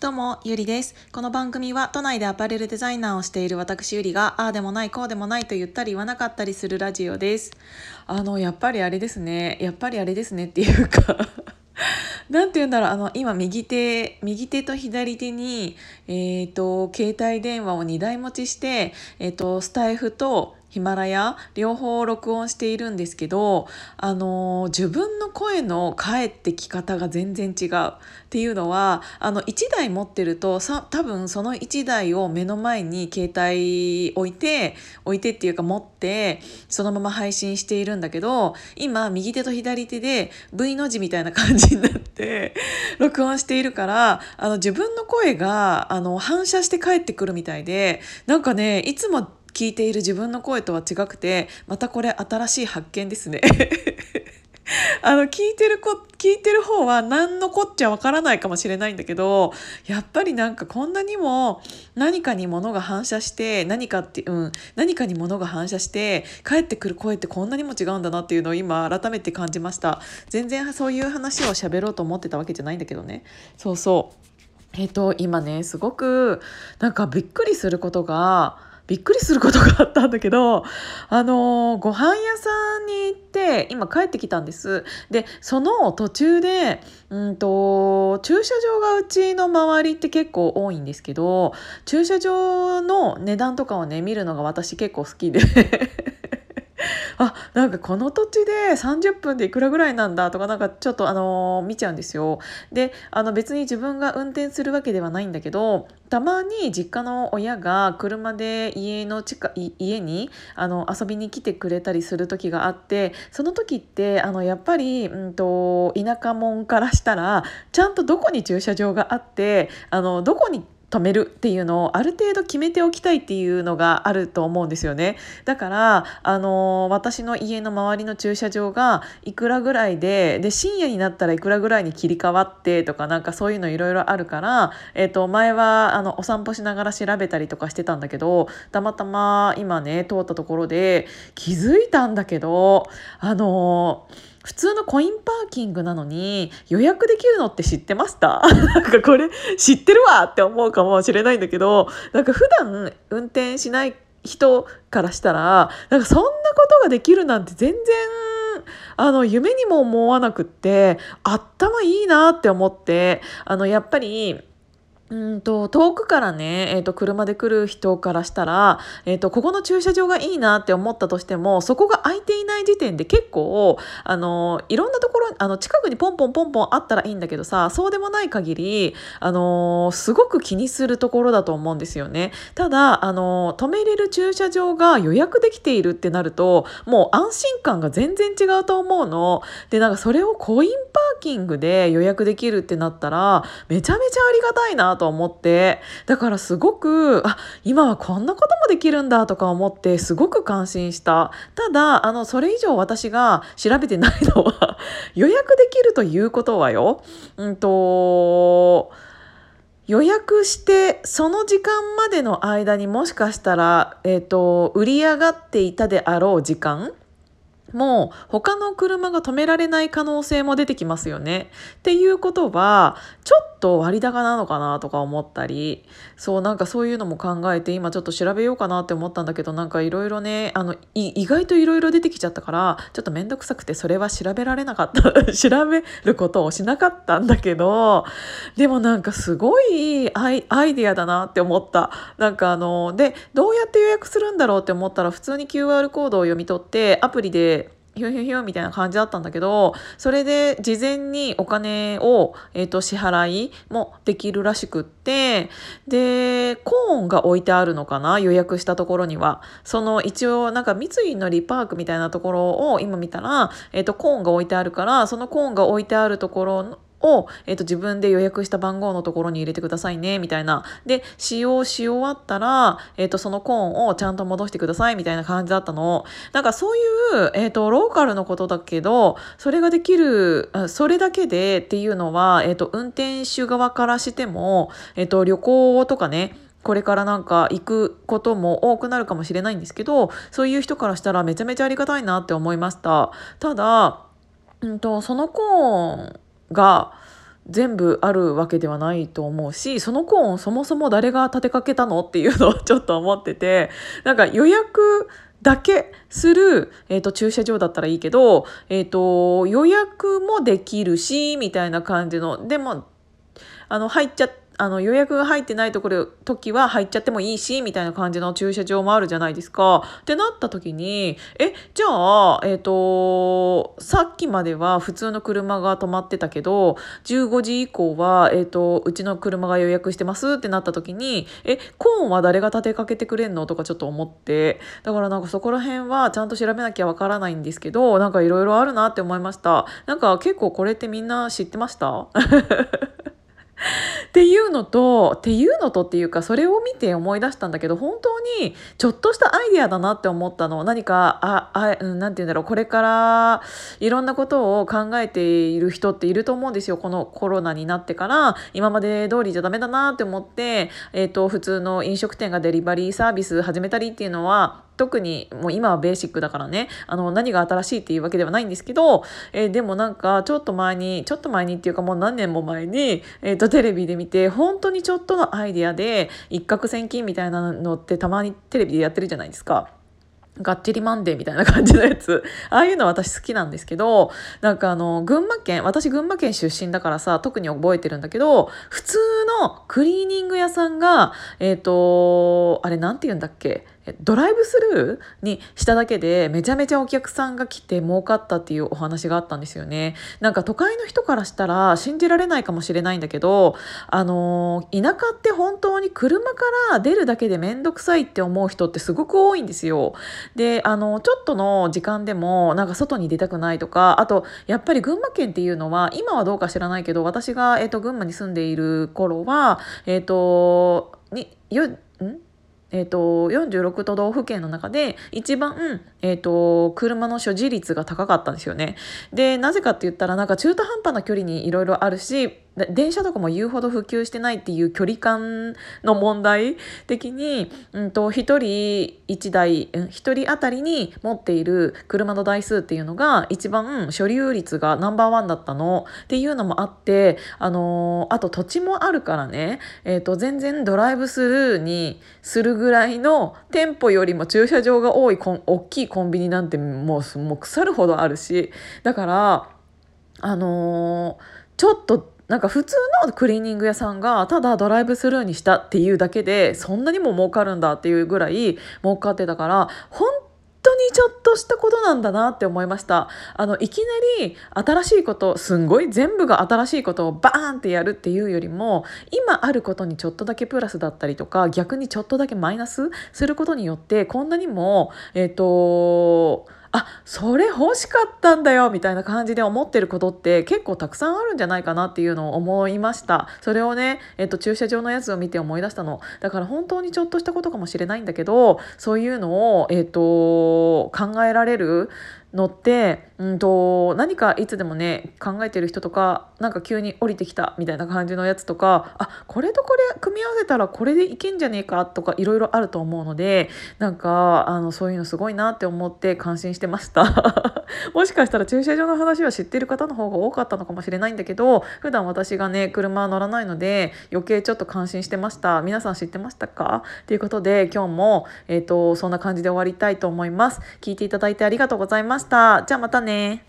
どうも、ゆりです。この番組は都内でアパレルデザイナーをしている私ゆりが、ああでもないこうでもないと言ったり言わなかったりするラジオです。やっぱりあれですねっていうかなんて言うんだろう、今右手と左手に、携帯電話を2台持ちして、スタイフとヒマラヤ両方録音しているんですけど、自分の声の返ってき方が全然違うっていうのは、1台持ってると多分その1台を目の前に携帯置いてっていうか持ってそのまま配信しているんだけど、今右手と左手で V の字みたいな感じになって録音しているから、自分の声が反射して返ってくるみたいで、なんかね、いつも聞いている自分の声とは違くて、またこれ新しい発見ですね聞いてる方は何のこっちゃわからないかもしれないんだけど、やっぱりなんかこんなにも何かに物が反射して返ってくる声ってこんなにも違うんだなっていうのを今改めて感じました。全然そういう話を喋ろうと思ってたわけじゃないんだけどね。今ね、すごくなんかびっくりすることがあったんだけど、ご飯屋さんに行って今帰ってきたんです。でその途中で駐車場がうちの周りって結構多いんですけど、駐車場の値段とかをね見るのが私結構好きでなんかこの土地で30分でいくらぐらいなんだとか、なんかちょっと見ちゃうんですよ。で別に自分が運転するわけではないんだけど、たまに実家の親が車で家に遊びに来てくれたりする時があって、その時ってやっぱり田舎者からしたらちゃんとどこに駐車場があって、どこに止めるっていうのをある程度決めておきたいっていうのがあると思うんですよね。だから私の家の周りの駐車場がいくらぐらいで深夜になったらいくらぐらいに切り替わってとか、なんかそういうのいろいろあるから、前はお散歩しながら調べたりとかしてたんだけど、たまたま今ね通ったところで気づいたんだけど、普通のコインパーキングなのに予約できるのって知ってましたなんかこれ知ってるわって思うかもしれないんだけど、なんか普段運転しない人からしたら、なんかそんなことができるなんて全然夢にも思わなくって、頭いいなって思って、やっぱり遠くからね、車で来る人からしたら、ここの駐車場がいいなって思ったとしても、そこが空いていない時点で結構いろんなところ近くにポンポンあったらいいんだけどさ、そうでもない限りすごく気にするところだと思うんですよね。ただ止めれる駐車場が予約できているってなると、もう安心感が全然違うと思うので、なんかそれをコインパーキングで予約できるってなったらめちゃめちゃありがたいなと思って、だからすごく今はこんなこともできるんだとか思ってすごく感心した。ただそれ以上私が調べてないのは予約できるということはよ、予約してその時間までの間にもしかしたら、売り上がっていたであろう時間もう他の車が止められない可能性も出てきますよね。っていうことはちょっと割高なのかなとか思ったり、なんかそういうのも考えて今ちょっと調べようかなって思ったんだけど、なんかいろいろね意外といろいろ出てきちゃったから、ちょっとめんどくさくてそれは調べられなかった調べることをしなかったんだけど、でもなんかすごいアイデアだなって思った。なんかでどうやって予約するんだろうって思ったら、普通に QR コードを読み取ってアプリでヒュンみたいな感じだったんだけど、それで事前にお金を、支払いもできるらしくって、でコーンが置いてあるのかな、予約したところには。一応なんか三井のリパークみたいなところを今見たら、コーンが置いてあるから、そのコーンが置いてあるところを、自分で予約した番号のところに入れてくださいねみたいな。で使用し終わったら、そのコーンをちゃんと戻してくださいみたいな感じだったの。なんかそういう、ローカルのことだけど、それができる、それだけでっていうのは、運転手側からしても、旅行とかね、これからなんか行くことも多くなるかもしれないんですけど、そういう人からしたらめちゃめちゃありがたいなって思いました。ただ、そのコーンが全部あるわけではないと思うし、そのコーンそもそも誰が立てかけたのっていうのをちょっと思ってて、なんか予約だけする、駐車場だったらいいけど、予約もできるしみたいな感じの、でも予約が入ってないところ時は入っちゃってもいいしみたいな感じの駐車場もあるじゃないですか。ってなった時にじゃあ、さっきまでは普通の車が止まってたけど15時以降は、うちの車が予約してますってなった時にコーンは誰が立てかけてくれんのとかちょっと思って、だからなんかそこら辺はちゃんと調べなきゃわからないんですけど、なんかいろいろあるなって思いました。なんか結構これってみんな知ってました？っていうのとっていうか、それを見て思い出したんだけど、本当にちょっとしたアイデアだなって思ったの。何かなんて言うんだろう、これからいろんなことを考えている人っていると思うんですよ。このコロナになってから今まで通りじゃダメだなって思って、普通の飲食店がデリバリーサービス始めたりっていうのは、特にもう今はベーシックだからね、何が新しいっていうわけではないんですけど、でもなんかちょっと前にっていうかもう何年も前に、テレビで見て、本当にちょっとのアイデアで一攫千金みたいなのってたまにテレビでやってるじゃないですか。ガッチリマンデーみたいな感じのやつ、ああいうの私好きなんですけど、なんか群馬県出身だからさ、特に覚えてるんだけど、普通のクリーニング屋さんがあれなんて言うんだっけ、ドライブスルーにしただけでめちゃめちゃお客さんが来て儲かったっていうお話があったんですよね。なんか都会の人からしたら信じられないかもしれないんだけど、田舎って本当に車から出るだけでめんどくさいって思う人ってすごく多いんですよ。で、ちょっとの時間でもなんか外に出たくないとか、あとやっぱり群馬県っていうのは、今はどうか知らないけど、私が、群馬に住んでいる頃は46都道府県の中で一番、車の所持率が高かったんですよね。で、なぜかって言ったら、なんか中途半端な距離にいろいろあるし、電車とかも言うほど普及してないっていう距離感の問題的に、1人当たりに持っている車の台数っていうのが一番所有率がナンバーワンだったのっていうのもあって、あと土地もあるからね、全然ドライブスルーにするぐらいの店舗よりも駐車場が多い大きいコンビニなんてもう腐るほどあるし、だからちょっとなんか普通のクリーニング屋さんがただドライブスルーにしたっていうだけでそんなにも儲かるんだっていうぐらい儲かってたから、本当にちょっとしたことなんだなって思いました。いきなり新しいこと、すんごい全部が新しいことをバーンってやるっていうよりも、今あることにちょっとだけプラスだったりとか、逆にちょっとだけマイナスすることによって、こんなにもそれ欲しかったんだよみたいな感じで思ってることって結構たくさんあるんじゃないかなっていうのを思いました。それをね、駐車場のやつを見て思い出したの。だから本当にちょっとしたことかもしれないんだけど、そういうのを、考えられるのって、何かいつでもね考えてる人とか、なんか急に降りてきたみたいな感じのやつとか、これとこれ組み合わせたらこれでいけんじゃねえかとか、いろいろあると思うので、なんかそういうのすごいなって思って感心してましたもしかしたら駐車場の話は知ってる方の方が多かったのかもしれないんだけど、普段私がね車乗らないので余計ちょっと感心してました。皆さん知ってましたか？ということで今日も、そんな感じで終わりたいと思います。聞いていただいてありがとうございます。じゃあまたね。